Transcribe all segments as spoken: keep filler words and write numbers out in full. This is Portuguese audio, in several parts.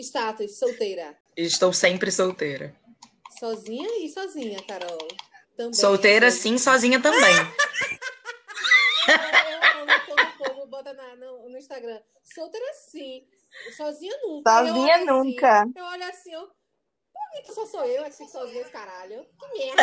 Status, solteira. Estou sempre solteira. Sozinha e sozinha, Carol. Também solteira, é sozinha. Sim, sozinha também. O povo bota na, no, no Instagram. Solteira, sim. Sozinha nunca. Sozinha eu nunca. Assim, eu olho assim, eu... por que só sou eu aqui sozinha, caralho? Que merda.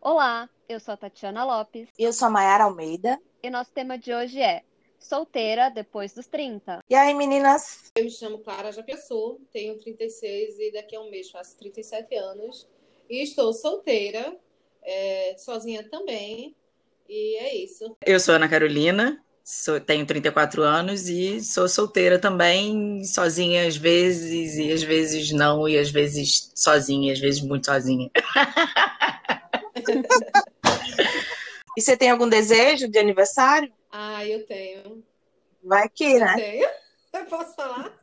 Olá, eu sou a Tatiana Lopes. Eu sou a Maiara Almeida. E nosso tema de hoje é solteira depois dos trinta. E aí, meninas? Eu me chamo Clara, já pensou, tenho trinta e seis e daqui a um mês faço trinta e sete anos. E estou solteira, é, sozinha também. E é isso. Eu sou a Ana Carolina, sou, tenho trinta e quatro anos e sou solteira também, sozinha às vezes, e às vezes não, e às vezes sozinha, e às vezes muito sozinha. E você tem algum desejo de aniversário? Ah, eu tenho. Vai que, né? Eu tenho. Eu posso falar?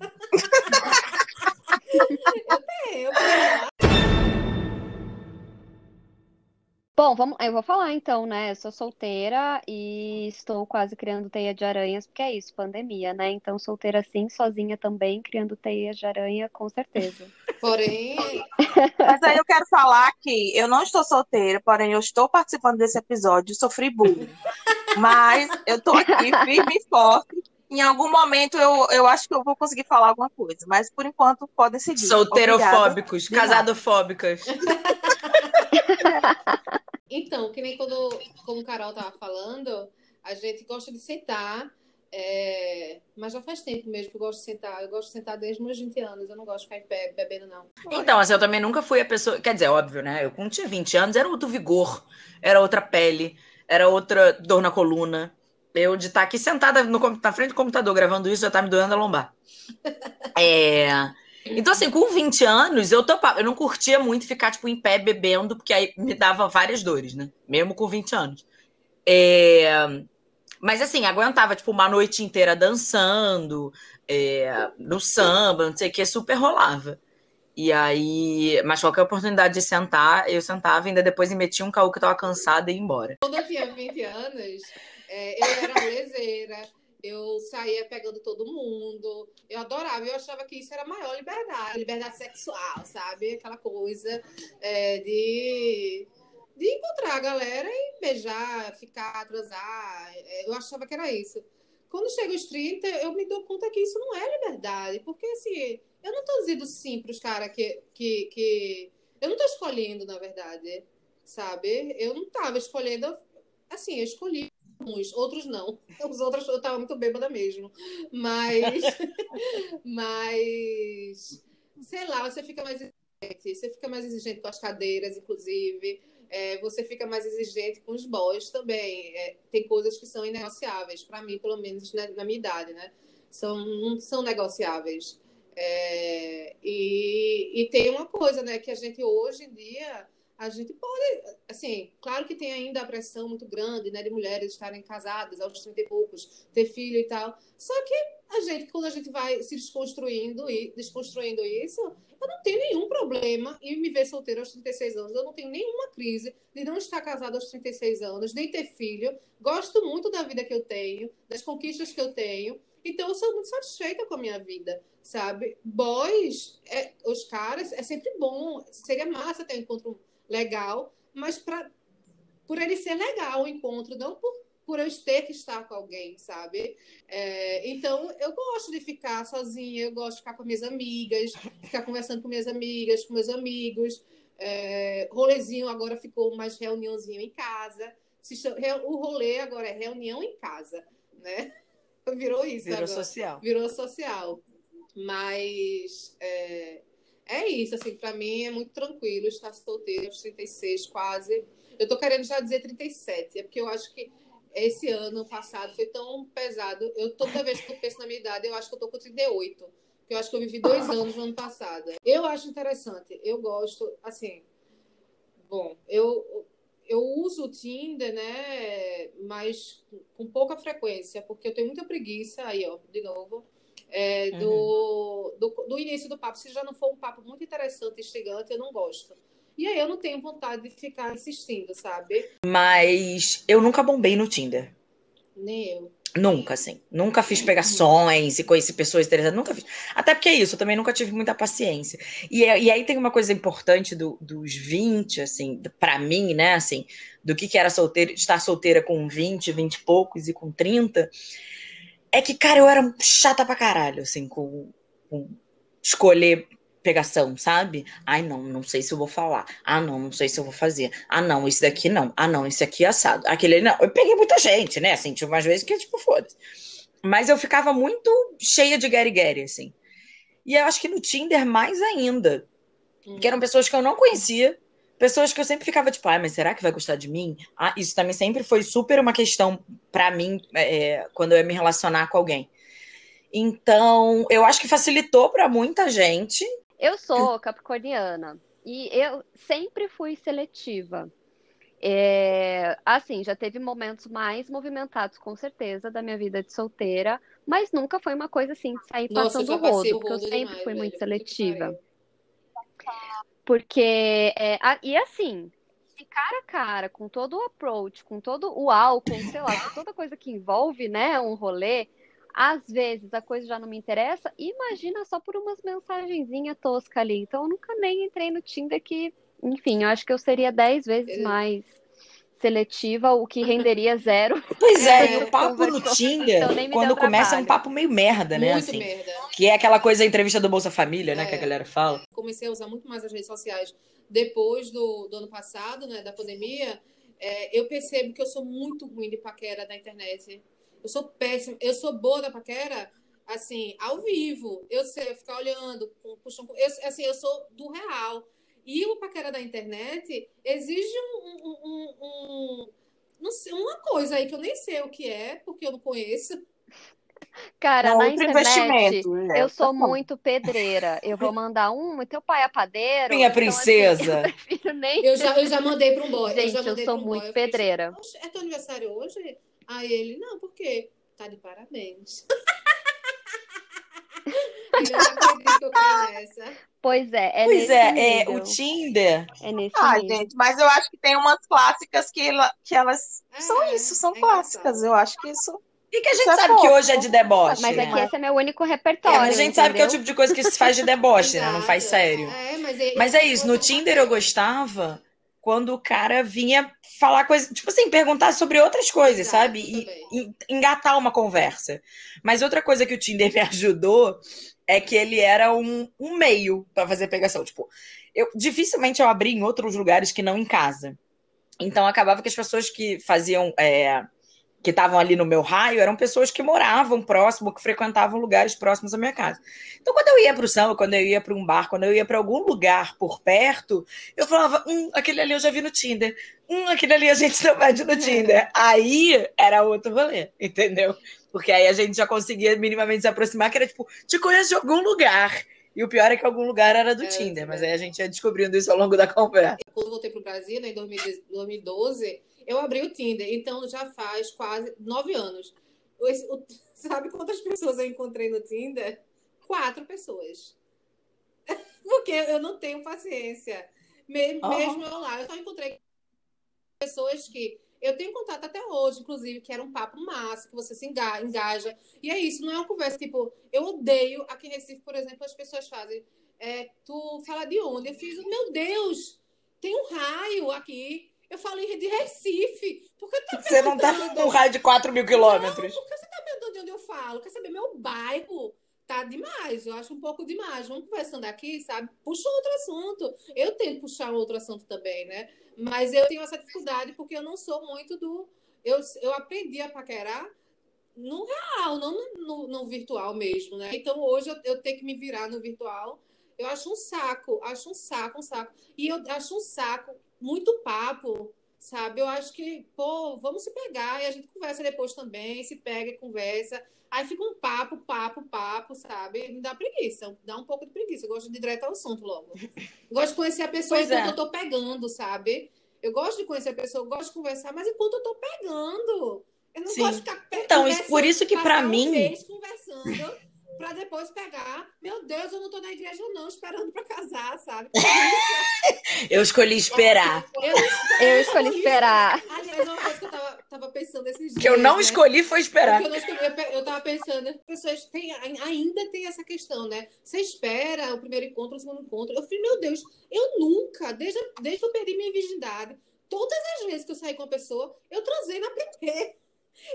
eu tenho, eu posso falar. Bom, vamos, eu vou falar então, né? Eu sou solteira e estou quase criando teia de aranhas, porque é isso, pandemia, né? Então, solteira sim, sozinha também, criando teia de aranha, com certeza. Porém... Mas aí eu quero falar que eu não estou solteira, porém eu estou participando desse episódio, sofri bullying. Mas eu tô aqui firme e forte. Em algum momento eu, eu acho que eu vou conseguir falar alguma coisa. Mas por enquanto podem seguir. Solteirofóbicos, casadofóbicas. Então, que nem quando, como o Carol tava falando, a gente gosta de sentar. É... Mas já faz tempo mesmo que eu gosto de sentar. Eu gosto de sentar desde meus vinte anos. Eu não gosto de ficar em pé bebendo, não. Então, assim, eu também nunca fui a pessoa... Quer dizer, óbvio, né? Eu quando tinha vinte anos era outro vigor. Era outra pele. Era outra dor na coluna. Eu de estar aqui sentada no, na frente do computador gravando isso, já tá me doendo a lombar. É... Então, assim, com vinte anos, eu, topava, eu não curtia muito ficar, tipo, em pé bebendo, porque aí me dava várias dores, né? Mesmo com vinte anos. É... Mas, assim, aguentava, tipo, uma noite inteira dançando, é... no samba, não sei o que, super rolava. E aí, mas qualquer oportunidade de sentar, eu sentava e ainda depois me metia um caô que eu tava cansada e ia embora. Quando eu tinha vinte anos, é, eu era lezeira, eu saía pegando todo mundo, eu adorava, eu achava que isso era a maior liberdade, liberdade sexual, sabe? Aquela coisa é, de, de encontrar a galera e beijar, ficar, transar, eu achava que era isso. Quando chego aos trinta, eu me dou conta que isso não é liberdade, porque assim... Eu não tô dizendo sim pros caras que, que, que... Eu não tô escolhendo, na verdade, sabe? Eu não tava escolhendo... Assim, eu escolhi uns, outros não. Os outros eu tava muito bêbada mesmo. Mas... mas... Sei lá, você fica mais exigente. Você fica mais exigente com as cadeiras, inclusive. É, você fica mais exigente com os boys também. É, tem coisas que são inegociáveis. Pra mim, pelo menos na, na minha idade, né? São, não são negociáveis. É, e, e tem uma coisa, né, que a gente hoje em dia, a gente pode, assim, claro que tem ainda a pressão muito grande, né, de mulheres estarem casadas aos trinta e poucos, ter filho e tal, só que a gente, quando a gente vai se desconstruindo e desconstruindo isso, eu não tenho nenhum problema em me ver solteira aos trinta e seis anos, eu não tenho nenhuma crise de não estar casada aos trinta e seis anos, nem ter filho, gosto muito da vida que eu tenho, das conquistas que eu tenho. Então, eu sou muito satisfeita com a minha vida, sabe? Boys, é, os caras, é sempre bom. Seria massa ter um encontro legal, mas pra, por ele ser legal o encontro, não por, por eu ter que estar com alguém, sabe? É, então, eu gosto de ficar sozinha, eu gosto de ficar com minhas amigas, ficar conversando com minhas amigas, com meus amigos. É, rolezinho agora ficou mais reuniãozinho em casa. Se chama, o rolê agora é reunião em casa, né? Virou isso Virou agora. social. Virou social. Mas é, é isso, assim, pra mim é muito tranquilo estar solteira aos trinta e seis quase. Eu tô querendo já dizer trinta e sete, é porque eu acho que esse ano passado foi tão pesado. Eu, toda vez que eu penso na minha idade, eu acho que eu tô com trinta e oito, porque eu acho que eu vivi dois anos no ano passado. Eu acho interessante, eu gosto, assim, bom, eu... Eu uso o Tinder, né, mas com pouca frequência, porque eu tenho muita preguiça, aí, ó, de novo, é, do, uhum. do, do início do papo. Se já não for um papo muito interessante, instigante, eu não gosto. E aí eu não tenho vontade de ficar insistindo, sabe? Mas eu nunca bombei no Tinder. Nem eu. Nunca, assim. Nunca fiz pegações e conheci pessoas interessantes. Nunca fiz. Até porque é isso, eu também nunca tive muita paciência. E, e aí tem uma coisa importante do, dos vinte, assim, pra mim, né, assim, do que, que era solteira, estar solteira com vinte, vinte e poucos e com trinta, é que, cara, eu era chata pra caralho, assim, com, com escolher pegação, sabe? Ai, não, não sei se eu vou falar. Ah, não, não sei se eu vou fazer. Ah, não, esse daqui não. Ah, não, esse aqui é assado. Aquele não. Eu peguei muita gente, né? Assim, tinha umas vezes que, tipo, foda-se. Mas eu ficava muito cheia de guerigueri, assim. E eu acho que no Tinder mais ainda. Hum. Que eram pessoas que eu não conhecia. Pessoas que eu sempre ficava, tipo, ah, mas será que vai gostar de mim? Ah, isso também sempre foi super uma questão pra mim, é, quando eu ia me relacionar com alguém. Então, eu acho que facilitou pra muita gente. Eu sou capricorniana e eu sempre fui seletiva. É, assim, já teve momentos mais movimentados, com certeza, da minha vida de solteira, mas nunca foi uma coisa assim de sair Nossa, passando o rodo, porque eu sempre demais, fui velho, muito seletiva. Porque, é, a, e assim, de cara a cara, com todo o approach, com todo o álcool, sei lá, com toda coisa que envolve, né, um rolê, às vezes a coisa já não me interessa, imagina só por umas mensagenzinhas toscas ali. Então eu nunca nem entrei no Tinder que, enfim, eu acho que eu seria dez vezes mais seletiva, o que renderia zero. Pois é, e o papo no Tinder, então, quando começa trabalho. É um papo meio merda, né? Muito assim, merda. Que é aquela coisa, a entrevista do Bolsa Família, é, né, que a galera fala. Comecei a usar muito mais as redes sociais depois do, do ano passado, né, da pandemia. É, eu percebo que eu sou muito ruim de paquera na internet. Eu sou péssima, eu sou boa da paquera, assim, ao vivo. Eu sei ficar olhando, puxando, eu, assim, eu sou do real. E o paquera da internet exige um, um, um, um, não sei, uma coisa aí que eu nem sei o que é, porque eu não conheço. Cara, não, na internet, né? Eu sou muito pedreira. Eu vou mandar um, e teu pai é padeiro? Minha então, princesa. Assim, eu, prefiro nem... eu, já, eu já mandei para um boy. Gente, eu, já eu sou muito boy. Pedreira. Eu pensei, é teu aniversário hoje? Aí ele, não, por quê? Tá de parabéns. Ele não acredita que eu conheço. Pois é, é Pois é, é, o Tinder... É nesse ah, nível. Gente, mas eu acho que tem umas clássicas que, que elas... É, são isso, são é clássicas. Engraçado. Eu acho que isso... E que a gente isso sabe é que hoje é de deboche. Mas aqui é esse é meu único repertório, é, mas a gente entendeu? Sabe que é o tipo de coisa que se faz de deboche, né? Não faz sério. É, mas, é, mas é isso, no Tinder eu gostava... Quando o cara vinha falar coisas... Tipo assim, perguntar sobre outras coisas, Exato, sabe? E, e engatar uma conversa. Mas outra coisa que o Tinder me ajudou é que ele era um, um meio pra fazer pegação. Tipo, eu, dificilmente eu abri em outros lugares que não em casa. Então, acabava que as pessoas que faziam... É, que estavam ali no meu raio, eram pessoas que moravam próximo, que frequentavam lugares próximos à minha casa. Então, quando eu ia para o samba, quando eu ia para um bar, quando eu ia para algum lugar por perto, eu falava, hum, aquele ali eu já vi no Tinder. Hum, aquele ali a gente não vai no Tinder. Aí, era outro rolê, entendeu? Porque aí a gente já conseguia minimamente se aproximar, que era tipo, te conheço de algum lugar. E o pior é que algum lugar era do é, Tinder, é. Mas aí a gente ia descobrindo isso ao longo da conversa. Quando eu voltei para o Brasil, né, em dois mil e doze... Eu abri o Tinder, então já faz quase nove anos. O, o, sabe quantas pessoas eu encontrei no Tinder? Quatro pessoas. Porque eu não tenho paciência. Me, uhum. Mesmo eu lá, eu só encontrei pessoas que eu tenho contato até hoje, inclusive, que era um papo massa, que você se engaja. E é isso, não é uma conversa, tipo, eu odeio, aqui em Recife, por exemplo, as pessoas fazem, é, tu fala de onde? Eu fiz, meu Deus, tem um raio aqui. Eu falei de Recife. Porque eu tô você não tá num raio de quatro mil quilômetros. Não, porque você tá perguntando de onde eu falo. Quer saber, meu bairro tá demais. Eu acho um pouco demais. Vamos conversando aqui, sabe? Puxa outro assunto. Eu tento puxar outro assunto também, né? Mas eu tenho essa dificuldade porque eu não sou muito do... Eu, eu aprendi a paquerar no real, não no, no, no virtual mesmo, né? Então, hoje eu, eu tenho que me virar no virtual. Eu acho um saco. Acho um saco, um saco. E eu acho um saco... muito papo, sabe? Eu acho que, pô, vamos se pegar e a gente conversa depois também, se pega e conversa. Aí fica um papo, papo, papo, sabe? Me dá preguiça, dá um pouco de preguiça. Eu gosto de ir direto ao assunto logo. Gosto de conhecer a pessoa pois enquanto é. Eu tô pegando, sabe? Eu gosto de conhecer a pessoa, eu gosto de conversar, mas enquanto eu tô pegando. Eu não Sim. gosto de ficar pegando. Então, isso, por isso que pra mim... conversando. Pra depois pegar, meu Deus, eu não tô na igreja não, esperando pra casar, sabe? Eu escolhi esperar. Eu, eu, eu escolhi esperar. Aliás, uma coisa que eu tava, tava pensando esses dias. Que eu não né? escolhi foi esperar. Que eu, não escolhi, eu tava pensando, as pessoas têm, ainda tem essa questão, né? Você espera o primeiro encontro, o segundo encontro. Eu falei, meu Deus, eu nunca, desde, desde que eu perdi minha virgindade, todas as vezes que eu saí com uma pessoa, eu transei na primeira.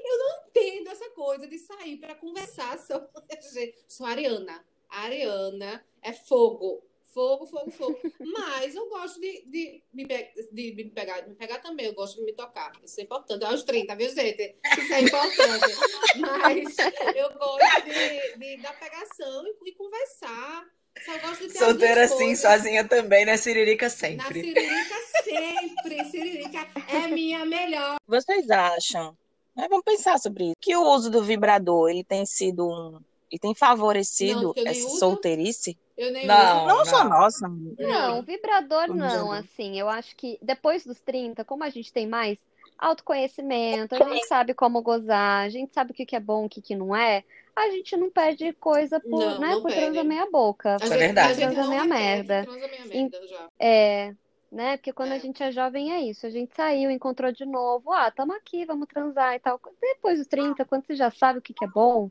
Eu não entendo essa coisa de sair para conversar sobre... Sou Ariana. Ariana é fogo. Fogo, fogo, fogo. Mas eu gosto de, de, me, pe... de me pegar. Me pegar também, eu gosto de me tocar. Isso é importante. Aos trinta, viu, gente? Isso é importante. Mas eu gosto de, de, da pegação e, e conversar. Só gosto de ter solteira assim, sozinha também, né? Ciririca sempre. Na Ciririca sempre. Ciririca é minha melhor. Vocês acham? Mas vamos pensar sobre isso. Que o uso do vibrador, ele tem sido um... E tem favorecido não, essa uso, solteirice? Eu nem não, uso. Não, não só nossa. Não, não vibrador vamos não, dizer. Assim. Eu acho que depois dos trinta, como a gente tem mais autoconhecimento, a gente sabe como gozar, a gente sabe o que é bom, o que não é, a gente não perde coisa por, não, né, não por transar meia boca. Isso é verdade. Transar meia merda. Transar meia merda já. É... Né? Porque quando é. a gente é jovem é isso, a gente saiu, encontrou de novo, ah, tamo aqui, vamos transar e tal. Depois dos trinta, quando você já sabe o que, que é bom,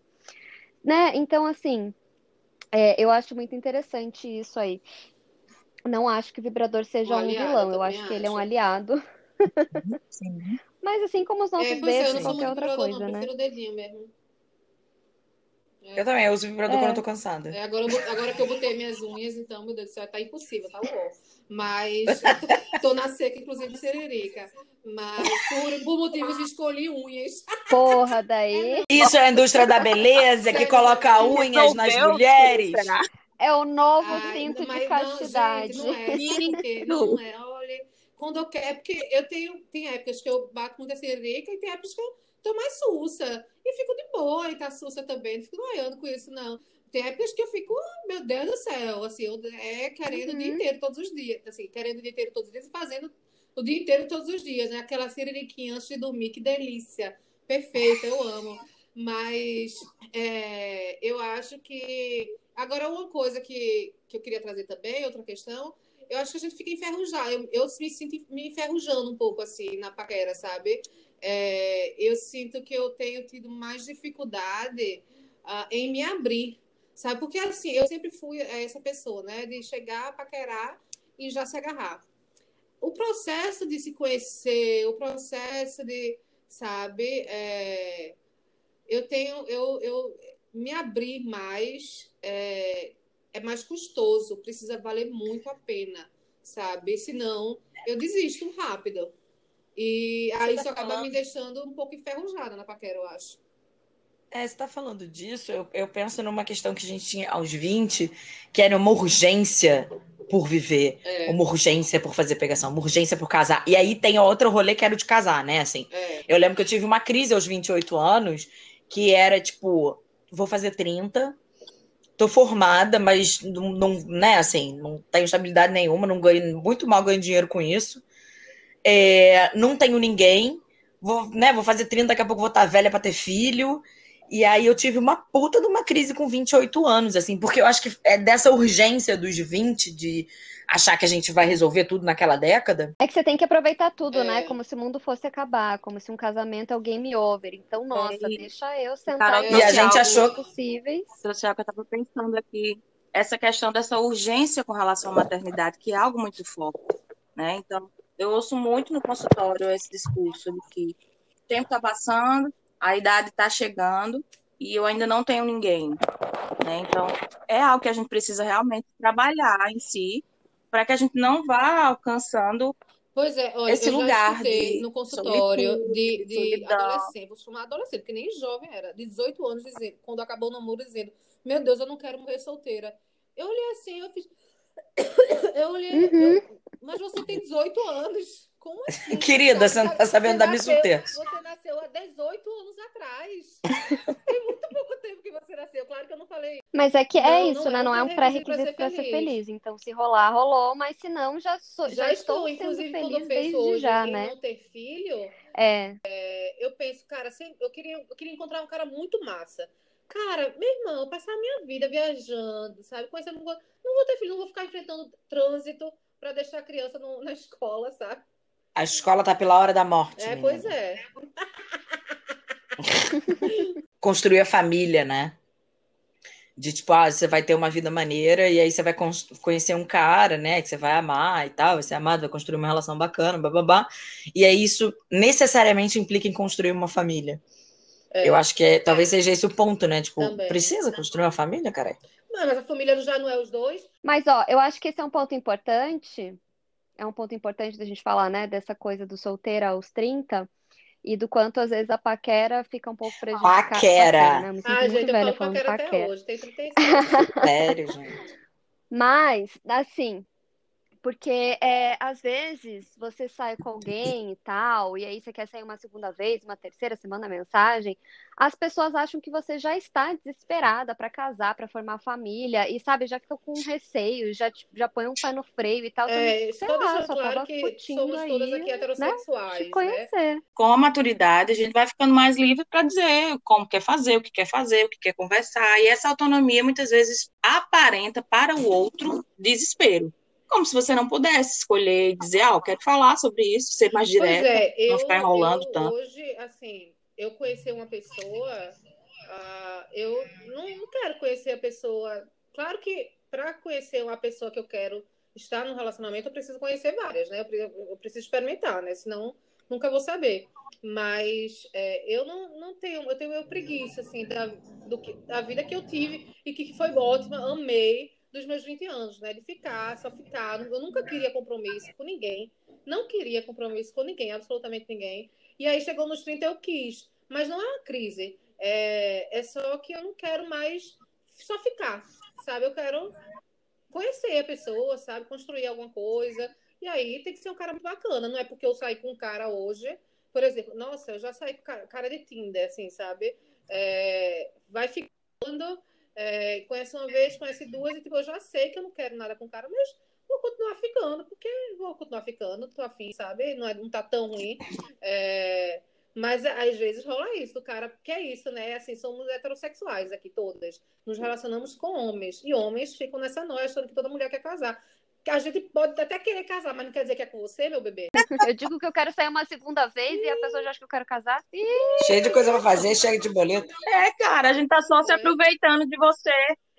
né? Então, assim, é, eu acho muito interessante isso aí. Não acho que o vibrador seja um vilão, eu acho que ele é um aliado. Sim. Mas assim como os nossos é, beijos, é, qualquer outra coisa, não, né? Prefiro o dedinho mesmo. É. Eu também, eu uso vibrador é. quando eu tô cansada. É, agora, agora que eu botei minhas unhas, então, meu Deus do céu, tá impossível, tá uó. Mas tô, tô na seca, inclusive, de Ciririca. Mas por, por motivos de escolhi unhas. Porra, daí. Isso é a indústria da beleza, que coloca unhas nas mulheres. É o novo Ai, cinto mas de castidade. Não, gente, não é, não é, olha. Quando eu quero, porque eu tenho, tem épocas que eu bato muito a Ciririca e tem épocas que eu tô mais sussa. E fico de boa e tá sussa também. Não fico noiando com isso, não. Tem épocas que eu fico, oh, meu Deus do céu, assim, eu é querendo uhum. o dia inteiro, todos os dias. Assim, querendo o dia inteiro, todos os dias e fazendo o dia inteiro, todos os dias, né? Aquela ciririquinha antes de dormir, que delícia. Perfeita, eu amo. Mas é, eu acho que... Agora, uma coisa que, que eu queria trazer também, outra questão, eu acho que a gente fica enferrujado. Eu, eu me sinto me enferrujando um pouco, assim, na paquera, sabe? É, eu sinto que eu tenho tido mais dificuldade uh, em me abrir, sabe? Porque assim, eu sempre fui essa pessoa, né? De chegar, paquerar e já se agarrar. O processo de se conhecer, o processo de, sabe? É, eu tenho, eu, eu me abrir mais, é, é mais custoso, precisa valer muito a pena, sabe? Senão eu desisto rápido. E aí tá isso acaba falando... me deixando um pouco enferrujada na paquera, eu acho. É, você tá falando disso, eu, eu penso numa questão que a gente tinha aos vinte, que era uma urgência por viver, é. uma urgência por fazer pegação, uma urgência por casar. E aí tem outro rolê que era o de casar, né? Assim, é. Eu lembro que eu tive uma crise aos vinte e oito anos, que era tipo, vou fazer trinta, tô formada, mas não, não, né, assim, não tenho estabilidade nenhuma, não ganho, muito mal ganho dinheiro com isso. É, não tenho ninguém, vou, né, vou fazer trinta, daqui a pouco vou estar velha pra ter filho. E aí eu tive uma puta de uma crise com vinte e oito anos, assim, porque eu acho que é dessa urgência dos vinte de achar que a gente vai resolver tudo naquela década. É que você tem que aproveitar tudo, é. né? Como se o mundo fosse acabar, como se um casamento é o game over. Então, nossa, é. deixa eu sentar. Carol, e a gente achou possíveis. Santiago, eu tava pensando aqui, essa questão dessa urgência com relação à maternidade, que é algo muito forte, né? Então, eu ouço muito no consultório esse discurso de que o tempo está passando, a idade está chegando e eu ainda não tenho ninguém. Né? Então, é algo que a gente precisa realmente trabalhar em si para que a gente não vá alcançando pois é, olha, esse eu lugar. Já de, no consultório de, de adolescente, vou chamar adolescente, porque nem jovem era, de dezoito anos, dizendo, quando acabou o namoro, dizendo: meu Deus, eu não quero morrer solteira. Eu olhei assim, eu fiz... Eu olhei... Uhum. Eu... Mas você tem dezoito anos. Como assim? Querida, você não tá sabendo da minha solteirice. Você nasceu há dezoito anos atrás. Tem muito pouco tempo que você nasceu. Claro que eu não falei. Mas é que é não, isso, não, né? Não é um pré-requisito para ser, ser feliz. Então, se rolar, rolou. Mas se não, já, sou, já, já estou, estou inclusive, sendo feliz desde hoje, já, né? Não ter filho, é. É, eu penso, cara, assim, eu, queria, eu queria encontrar um cara muito massa. Cara, meu irmão, eu passar a minha vida viajando, sabe? Conhecendo, não, vou, não vou ter filho, não vou ficar enfrentando trânsito pra deixar a criança no, na escola, sabe? A escola tá pela hora da morte. É, menina. Pois é. Construir a família, né? De tipo, ah, você vai ter uma vida maneira e aí você vai con- conhecer um cara, né? Que você vai amar e tal, vai ser amado, vai construir uma relação bacana, bababá. E aí isso necessariamente implica em construir uma família. É. Eu acho que é, talvez seja esse o ponto, né? Tipo, também. Precisa construir uma família, cara? Não, mas a família já não é os dois. Mas, ó, eu acho que esse é um ponto importante. É um ponto importante da gente falar, né? Dessa coisa do solteira aos trinta. E do quanto, às vezes, a paquera fica um pouco prejudicada. Paquera! paquera né? Me sinto ah, muito gente, velha eu falo paquera, paquera até hoje. Tem trinta e seis. Sério, gente. Mas, assim, porque é, às vezes você sai com alguém e tal, e aí você quer sair uma segunda vez, uma terceira, você manda mensagem, as pessoas acham que você já está desesperada para casar, para formar família, e, sabe, já ficam com receio, já, já põe um pé no freio e tal. É, só deixando claro que somos aí, todas aqui heterossexuais, né? Te conhecer. Né? Com a maturidade, a gente vai ficando mais livre para dizer como quer fazer, o que quer fazer, o que quer conversar, e essa autonomia, muitas vezes, aparenta para o outro desespero. Como se você não pudesse escolher e dizer, ah, eu quero falar sobre isso, ser mais direta, é, eu, não ficar enrolando eu, tanto. Hoje, assim, eu conheci uma pessoa, uh, eu não, não quero conhecer a pessoa. Claro que para conhecer uma pessoa que eu quero estar num relacionamento, eu preciso conhecer várias, né? Eu, eu, eu preciso experimentar, né? Senão nunca vou saber. Mas é, eu não, não tenho, eu tenho meu preguiça, assim, da, do que, da vida que eu tive e que foi ótima, amei. Dos meus vinte anos, né? De ficar, só ficar. Eu nunca queria compromisso com ninguém. Não queria compromisso com ninguém, absolutamente ninguém. E aí chegou nos trinta, eu quis. Mas não é uma crise. É, é só que eu não quero mais só ficar, sabe? Eu quero conhecer a pessoa, sabe? Construir alguma coisa. E aí tem que ser um cara muito bacana. Não é porque eu saí com um cara hoje, por exemplo, nossa, eu já saí com cara de Tinder, assim, sabe? É, vai ficando... É, conheço uma vez, conheço duas e tipo, eu já sei que eu não quero nada com o cara, mas vou continuar ficando, porque vou continuar ficando, tô afim, sabe? Não, é, não tá tão ruim. É, mas às vezes rola isso, do cara, porque é isso, né? Assim, somos heterossexuais aqui todas. Nos relacionamos com homens. E homens ficam nessa noia, que toda mulher quer casar. A gente pode até querer casar, mas não quer dizer que é com você, meu bebê. Eu digo que eu quero sair uma segunda vez e a pessoa já acha que eu quero casar. Ih, cheio de coisa pra fazer, cheio de boleto. É, cara, a gente tá só se aproveitando de você.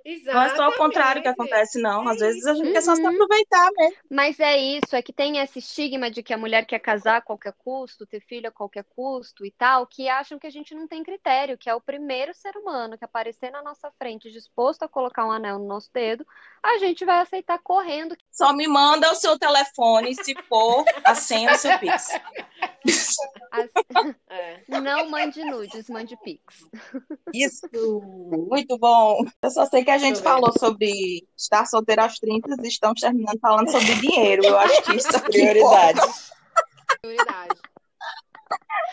Exatamente. Não é só o contrário que acontece, não. Às vezes a gente uhum. quer só se aproveitar mesmo. Mas é isso, é que tem esse estigma de que a mulher quer casar a qualquer custo, ter filho a qualquer custo e tal, que acham que a gente não tem critério, que é o primeiro ser humano que aparecer na nossa frente disposto a colocar um anel no nosso dedo, a gente vai aceitar correndo. Só me manda o seu telefone se for a senha do seu Pix. As... É. Não mande nudes, mande Pix. Isso, muito bom. Eu só sei que a gente falou sobre estar solteira aos trinta e estamos terminando falando sobre dinheiro. Eu acho que isso é prioridade. Prioridade.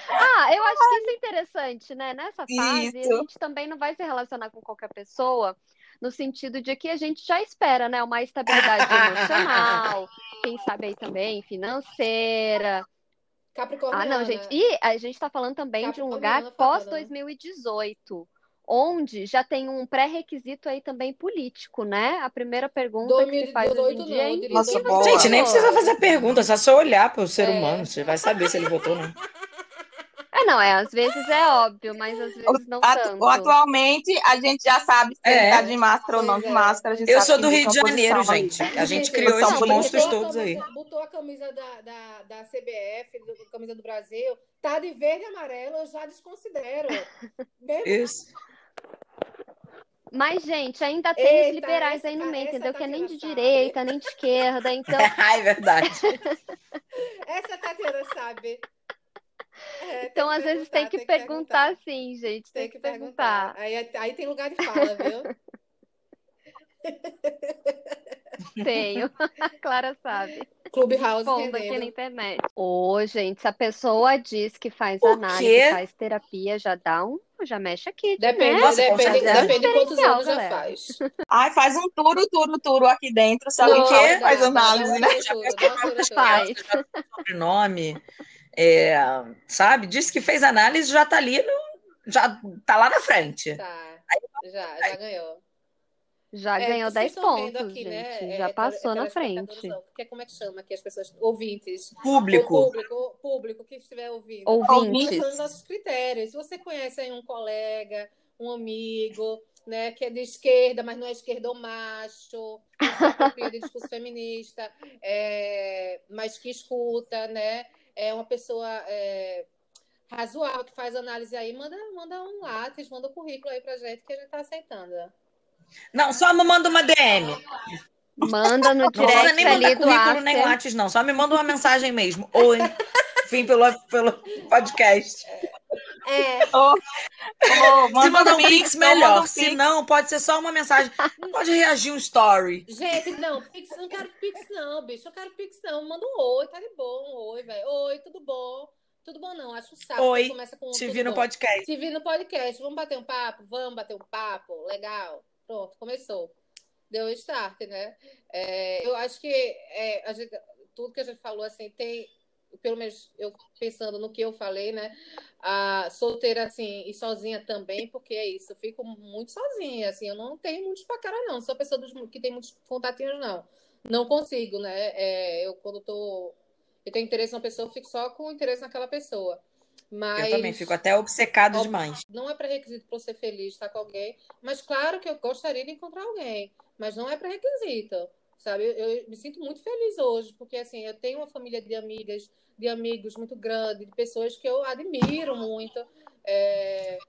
Ah, eu acho que isso é interessante, né? Nessa fase, isso. A gente também não vai se relacionar com qualquer pessoa, no sentido de que a gente já espera, né? Uma estabilidade emocional, quem sabe aí também financeira. Ah, não, gente. E a gente tá falando também de um lugar pós-dois mil e dezoito, onde já tem um pré-requisito aí também político, né? A primeira pergunta dois mil e dezoito, que se faz hoje em dia não, é... Nossa, boa. Gente, nem precisa fazer pergunta, só só olhar pro ser é. humano, você vai saber se ele votou ou não. É, não, é, às vezes é óbvio, mas às vezes não Atu- tanto. Atualmente, a gente já sabe se é. ele tá de máscara ou não de máscara. A gente Eu sabe sou do Rio de Janeiro, gente. A gente criou esses monstros todos camisa, aí. Botou a camisa da, da, da C B F, do, camisa do Brasil, tá de verde e amarelo, eu já desconsidero. Isso. Mas, gente, ainda tem Eita, os liberais essa, aí no meio, entendeu? Tatiana que é nem de sabe. direita, nem de esquerda, então... É verdade. Essa Tatiana sabe. É, então, às vezes, tem que, tem que perguntar, perguntar sim, gente. Tem, tem que, que perguntar. perguntar. Aí, aí tem lugar de fala, viu? Tenho. A Clara sabe. Clubhouse aqui na internet. Ô, oh, gente, se a pessoa diz que faz o análise, quê? faz terapia, já dá um... Já mexe aqui. Depende, né? Nossa, depende, depende de quantos anos galera. já faz. Ai, faz um turo, turo, turo aqui dentro. Sabe o quê? Faz análise, né? Faz. Sobrenome... É, sabe, disse que fez análise, já tá ali, no, já tá lá na frente. Tá, aí, já, já ganhou. Já é, ganhou dez pontos, aqui, gente. Né? Já é, passou na frente. Porque como é que chama aqui as pessoas? Ouvintes. Público. O público, o público que estiver ouvindo. Ouvintes. São os nossos critérios. Se você conhece aí um colega, um amigo, né, que é de esquerda, mas não é esquerdo macho, que é de discurso feminista, é, mas que escuta, né? É uma pessoa... É, razoável, que faz análise aí, manda, manda um lápis, manda um currículo aí pra gente que a gente tá aceitando. Não, só me manda uma D M. Manda no direct não, nem manda currículo nem lápis, não. Só me manda uma mensagem mesmo. Oi. Enfim, pelo, pelo podcast. É. Oh, oh, manda se manda um pix, melhor. Um pix. Se não, pode ser só uma mensagem. Pode reagir um story. Gente, não, pix, não quero pix, não, bicho. Eu quero pix, não. Manda um oi, tá de bom. Um oi, velho. Oi, tudo bom? Tudo bom, não. Acho um saco. Oi, começa com, te vi no bom. podcast. Te vi no podcast. Vamos bater um papo? Vamos bater um papo? Legal. Pronto, começou. Deu start, né? É, eu acho que é, a gente, tudo que a gente falou, assim, tem... Pelo menos eu pensando no que eu falei, né? Ah, solteira, assim, e sozinha também, porque é isso. Eu fico muito sozinha, assim. Eu não tenho muitos pacaras, não. Sou pessoa dos, que tem muitos contatinhos, não. Não consigo, né? É, eu, quando tô... Eu tenho interesse na pessoa, eu fico só com interesse naquela pessoa. Mas, eu também fico até obcecado demais. Não é pré-requisito para ser feliz estar com alguém. Mas claro que eu gostaria de encontrar alguém. Mas não é pré-requisito, sabe? Eu, eu me sinto muito feliz hoje. Porque, assim, eu tenho uma família de amigas, de amigos muito grande. De pessoas que eu admiro muito. É,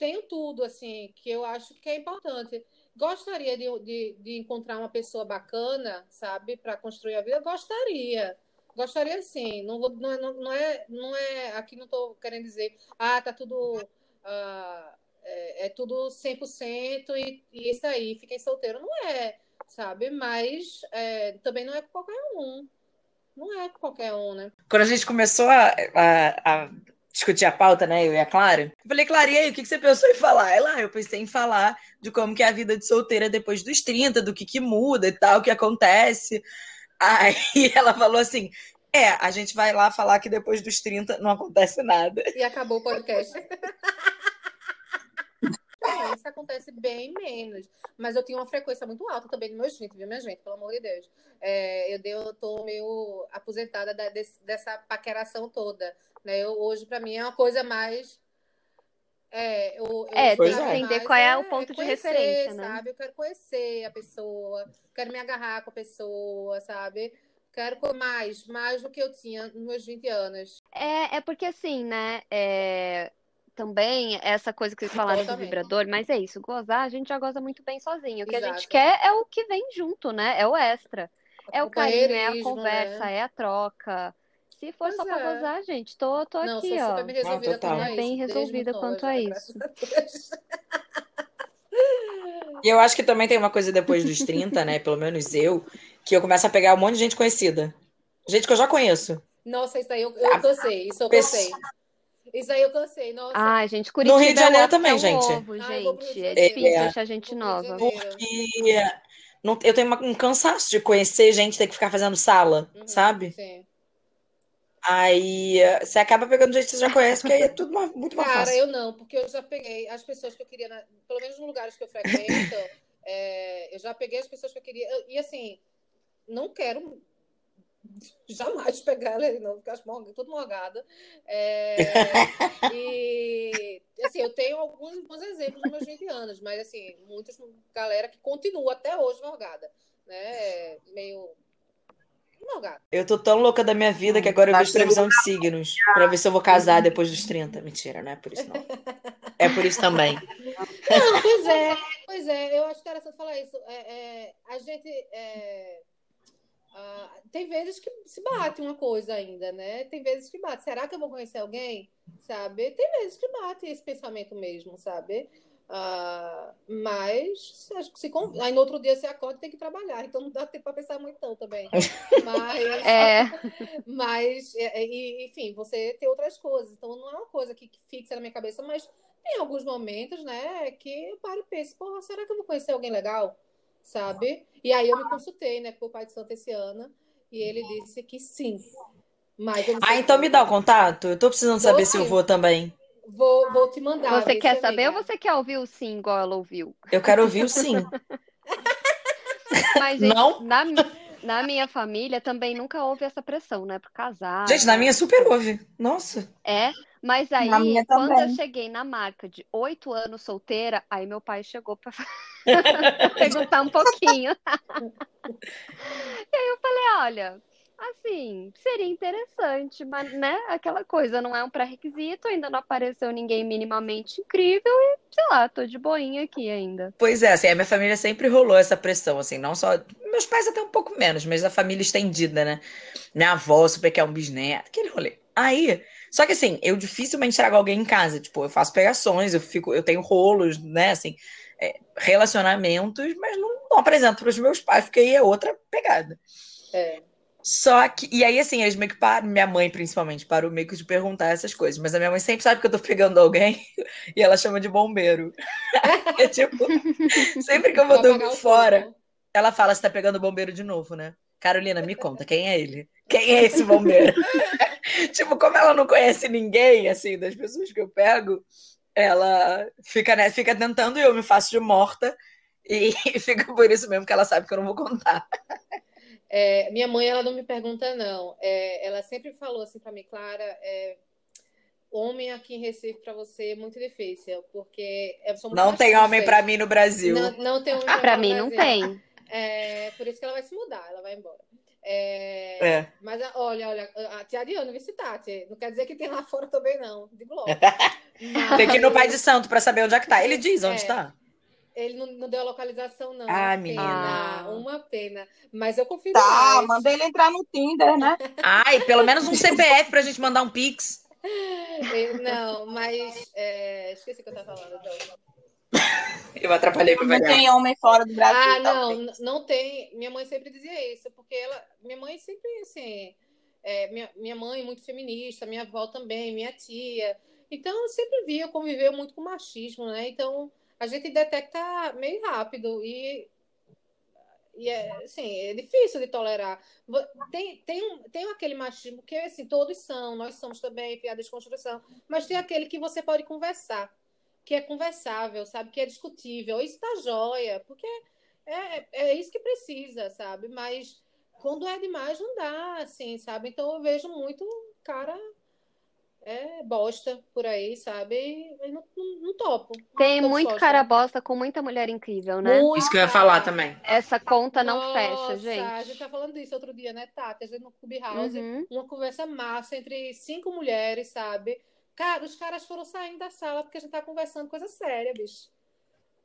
tenho tudo, assim, que eu acho que é importante. Gostaria de, de, de encontrar uma pessoa bacana, sabe? Para construir a vida. Gostaria. Gostaria sim, não, vou, não, não, não, é, não é, aqui não estou querendo dizer, ah, tá tudo, ah, é, é tudo cem por cento e, e isso aí, fiquei solteiro, não é, sabe, mas é, também não é com qualquer um, não é com qualquer um, né. Quando a gente começou a, a, a discutir a pauta, né, eu e a Clara, eu falei, Clara, e aí, o que, que você pensou em falar? Ela, eu pensei em falar de como que é a vida de solteira depois dos trinta, do que que muda e tal, o que acontece... Aí ela falou assim, é, a gente vai lá falar que depois dos trinta não acontece nada. E acabou o podcast. Isso acontece bem menos. Mas eu tinha uma frequência muito alta também no meu vinte, viu, minha gente? Pelo amor de Deus. É, eu, deu, eu tô meio aposentada da, desse, dessa paqueração toda. Né? Eu, hoje, pra mim, é uma coisa mais... É, eu, eu é tem que entender mais, qual é, é o ponto é conhecer, de referência, né? Sabe? Eu quero conhecer a pessoa, quero me agarrar com a pessoa, sabe? Quero mais, mais do que eu tinha nos meus vinte anos. É, é porque assim, né? É, também essa coisa que vocês falaram do vibrador, mas é isso, gozar a gente já goza muito bem sozinho. O que Exato. A gente quer é o que vem junto, né? É o extra. É, é o carinho, é a conversa, né? É a troca. Se for pois só é. pra gozar, gente, tô, tô não, aqui, ó. Bem resolvida, não, quanto bem resolvida quanto a isso. E eu acho que também tem uma coisa depois dos trinta, né? Pelo menos eu, que eu começo a pegar um monte de gente conhecida. Gente que eu já conheço. Nossa, isso aí eu, eu cansei, isso eu cansei. Isso aí eu cansei, nossa. Ai, gente, Curitiba. No Rio de Janeiro também, gente. Novo, gente. Ai, é difícil é. achar gente nova. Porque não, eu tenho uma, um cansaço de conhecer gente, ter que ficar fazendo sala, uhum, sabe? Sim. Aí você acaba pegando gente que você já conhece, porque aí é tudo uma, muito mais fácil. Cara, eu não, porque eu já peguei as pessoas que eu queria, na, pelo menos nos lugares que eu frequento, é, eu já peguei as pessoas que eu queria. Eu, e assim, não quero jamais pegar ela, não, porque acho morga, tudo morgada. É, e assim, eu tenho alguns bons exemplos nos meus vinte anos, mas assim, muitas galera que continua até hoje morgada, né? Meio. Eu tô tão louca da minha vida que agora eu vejo previsão de signos pra ver se eu vou casar depois dos trinta. Mentira, não é por isso não. É por isso também. Não, pois é, pois é, eu acho interessante falar isso. É, é, a gente é, ah, tem vezes que se bate uma coisa ainda, né? Tem vezes que bate. Será que eu vou conhecer alguém? Sabe? Tem vezes que bate esse pensamento mesmo, sabe? Uh, mas acho que se conv... aí no outro dia você acorda e tem que trabalhar, então não dá tempo para pensar muito não, também mas, é. mas e, enfim, você tem outras coisas, então não é uma coisa que, que fixa na minha cabeça, mas tem alguns momentos, né, que eu paro e penso, porra, será que eu vou conhecer alguém legal? Sabe? E aí eu me consultei, né, com o pai de Santa Esiana e ele disse que sim, mas eu não sei. Ah, então me dá o contato, eu tô precisando vou saber sim. se eu vou também. Vou, vou te mandar. Você quer saber, amiga, ou você quer ouvir o sim igual ela ouviu? Eu quero ouvir o sim. Mas, gente, não. Na, na minha família também nunca houve essa pressão, né? Por casar. Gente, na minha super houve. Nossa. É, mas aí, quando também. eu cheguei na marca de oito anos solteira, aí meu pai chegou pra perguntar um pouquinho. E aí eu falei, olha... Assim, seria interessante, mas, né, aquela coisa, não é um pré-requisito, ainda não apareceu ninguém minimamente incrível e, sei lá, tô de boinha aqui ainda. Pois é, assim, a minha família sempre rolou essa pressão, assim, não só... Meus pais até um pouco menos, mas a família estendida, né? Minha avó super quer um bisneto, aquele rolê. Aí, só que assim, eu dificilmente trago alguém em casa, tipo, eu faço pegações, eu fico, eu tenho rolos, né, assim, é, relacionamentos, mas não, não apresento pros meus pais, porque aí é outra pegada. É... Só que, e aí assim, eles meio que param, minha mãe principalmente, parou meio que de perguntar essas coisas, mas a minha mãe sempre sabe que eu tô pegando alguém e ela chama de bombeiro. É tipo, sempre que eu vou dormir fora, ela fala, você tá pegando bombeiro de novo, né? Carolina, me conta, quem é ele? Quem é esse bombeiro? Tipo, como ela não conhece ninguém, assim, das pessoas que eu pego, ela fica, né, fica tentando e eu me faço de morta e fica por isso mesmo que ela sabe que eu não vou contar. É, minha mãe, ela não me pergunta, não. É, ela sempre falou assim pra mim, Clara, é, homem aqui em Recife pra você é muito difícil, porque... Eu sou muito não machista. Tem homem pra mim no Brasil. Não, não tem homem pra, pra mim, não tem. É, por isso que ela vai se mudar, ela vai embora. É, é. Mas, olha, olha, a tia Ariana, vice Tati, não quer dizer que tem lá fora também, não. De glória. Mas... Tem que ir no Pai de Santo pra saber onde é que tá. Ele diz onde é. Tá. Ele não, não deu a localização, não. Ah, menina. Pena, uma pena. Mas eu confio. Tá, mais. Mandei ele entrar no Tinder, né? Ai, pelo menos um C B F pra gente mandar um Pix. Eu, não, mas... É, esqueci o que eu tava falando. Então. Eu atrapalhei pra variar. Não tem homem fora do Brasil. Ah, não, tá, não tem. Minha mãe sempre dizia isso, porque ela... Minha mãe sempre, assim... É, minha, minha mãe muito feminista, minha avó também, minha tia. Então, eu sempre via, conviveu muito com machismo, né? Então... A gente detecta meio rápido e, e é, assim, é difícil de tolerar. Tem, tem, tem aquele machismo que, assim, todos são, nós somos também, a desconstrução, mas tem aquele que você pode conversar, que é conversável, sabe, que é discutível. Isso tá joia, porque é, é isso que precisa, sabe? Mas quando é demais, não dá, assim, sabe? Então eu vejo muito cara... É bosta por aí, sabe? Eu não, não, não topo. Tem não topo muito bosta. Cara bosta com muita mulher incrível, né? Muito isso que eu ia falar também. Essa conta não Nossa, fecha, gente. A gente tá falando disso outro dia, né, Tati? A gente no Clubhouse, uhum. Uma conversa massa entre cinco mulheres, sabe? Cara, os caras foram saindo da sala porque a gente tá conversando coisa séria, bicho.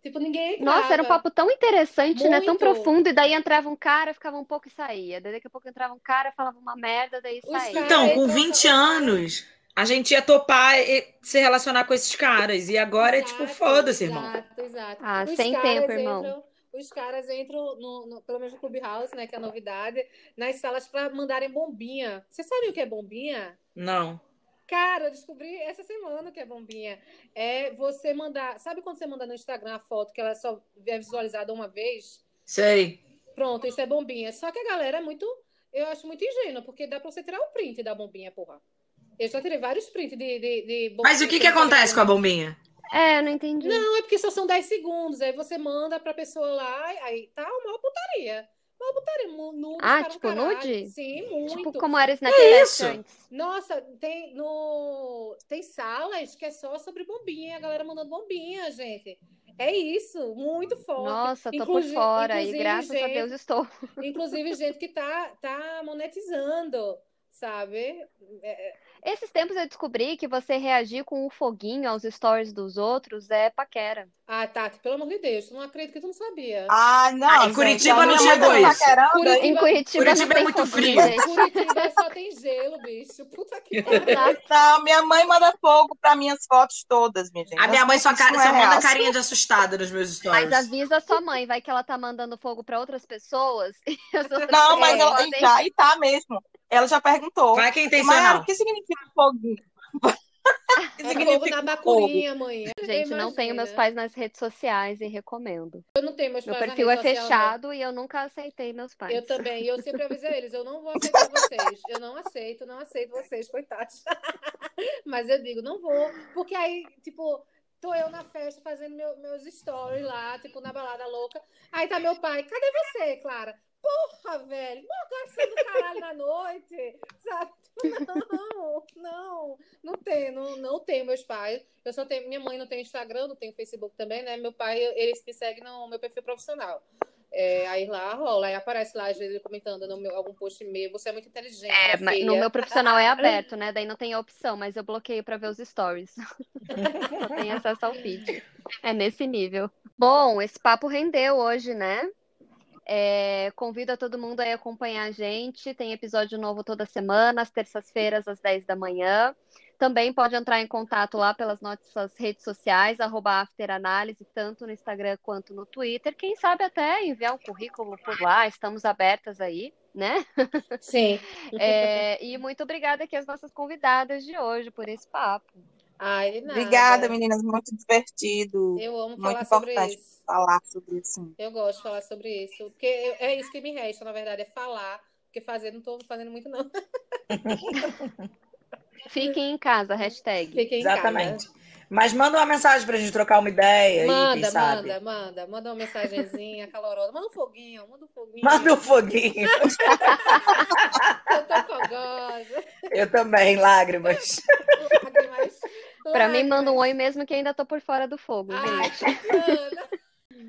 Tipo, ninguém entrava. Nossa, era um papo tão interessante, muito. Né? Tão profundo. E daí entrava um cara, ficava um pouco e saía. Daí daqui a pouco entrava um cara, falava uma merda, daí os saía. Então, com vinte anos... A gente ia topar e se relacionar com esses caras. E agora exato, é tipo, foda-se, irmão. Exato, exato. Ah, os sem tempo, irmão. Entram, os caras entram, no, no, pelo menos no Clubhouse, né, que é a novidade, nas salas pra mandarem bombinha. Você sabe o que é bombinha? Não. Cara, eu descobri essa semana o que é bombinha. É você mandar... Sabe quando você manda no Instagram a foto que ela só é visualizada uma vez? Sei. Pronto, isso é bombinha. Só que a galera é muito... Eu acho muito ingênua, porque dá pra você tirar o print da bombinha, porra. Eu já tirei vários prints de, de, de bombinha. Mas o que que acontece com a bombinha? É, não entendi. Não, é porque só são dez segundos. Aí você manda pra pessoa lá, aí tá uma putaria. Uma putaria, nude. Ah, para tipo um nude? Sim, muito. Tipo como era isso na televisão. Nossa, tem, no... tem salas que é só sobre bombinha. A galera mandando bombinha, gente. É isso, muito forte. Nossa, tô Inclusi... por fora. E graças gente... a Deus estou. Inclusive gente que tá, tá monetizando. Sabe? É... Esses tempos eu descobri que você reagir com um foguinho aos stories dos outros é paquera. Ah, Tati, pelo amor de Deus, não acredito que tu não sabia. Ah, não. Ah, em Curitiba gente, não chegou isso. Curitiba... Em Curitiba, Curitiba não é muito frio. Curitiba só tem gelo, bicho. Puta que pariu. Não, minha mãe manda fogo para minhas fotos todas, minha gente. A minha mãe só, cara, só manda carinha de assustada nos meus stories. Mas avisa a sua mãe, vai que ela tá mandando fogo para outras pessoas. Não, mas ela tem... já e tá mesmo. Ela já perguntou. Vai que é intencional. O que significa foguinho? Que é significa fogo na bacurinha, mãe. Gente, não tenho meus pais nas redes sociais e recomendo. Eu não tenho meus pais. Meu perfil é fechado e eu nunca aceitei meus pais. Eu também. E eu sempre avisei eles, eu não vou aceitar vocês. Eu não aceito, não aceito vocês, coitados. Mas eu digo, não vou. Porque aí, tipo, Tô eu na festa fazendo meu, meus stories lá, tipo, na balada louca. Aí tá meu pai, cadê você, Clara? Porra, velho, morgação do caralho na noite, sabe? Não, não, não tenho, não, não tenho meus pais. Eu só tenho, minha mãe não tem Instagram, não tem Facebook também, né? Meu pai, ele me segue no meu perfil profissional. É, aí lá rola, aí aparece lá, às vezes, ele comentando no meu, algum post meu, você é muito inteligente. É, mas no meu profissional é aberto, né? Daí não tem a opção, mas eu bloqueio pra ver os stories. Só tenho acesso ao feed. É nesse nível. Bom, esse papo rendeu hoje, né? É, convido a todo mundo a acompanhar a gente. Tem episódio novo toda semana, às terças-feiras, às dez da manhã. Também pode entrar em contato lá pelas nossas redes sociais, arroba afteranálise, tanto no Instagram quanto no Twitter. Quem sabe até enviar um currículo por lá, estamos abertas aí, né? Sim. É, e muito obrigada aqui às nossas convidadas de hoje por esse papo. Ai, nada. Obrigada, meninas, muito divertido. Eu amo falar sobre isso. falar sobre isso. Eu gosto de falar sobre isso, porque é isso que me resta, na verdade, é falar, porque fazer não estou fazendo muito, não. Fiquem em casa, hashtag. Fiquem em Exatamente. Casa. Mas manda uma mensagem pra gente trocar uma ideia. Manda, aí, quem sabe. manda, manda. Manda uma mensagenzinha calorosa. Manda um foguinho, manda um foguinho. Manda um foguinho. Eu tô fogosa. Eu também, lágrimas. Lágrimas. Pra mim, manda um oi mesmo que ainda tô por fora do fogo. Ai, gente.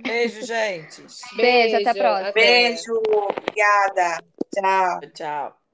Beijo, gente. Beijo, Beijo, até a próxima. Até. Beijo, obrigada. Tchau. Tchau.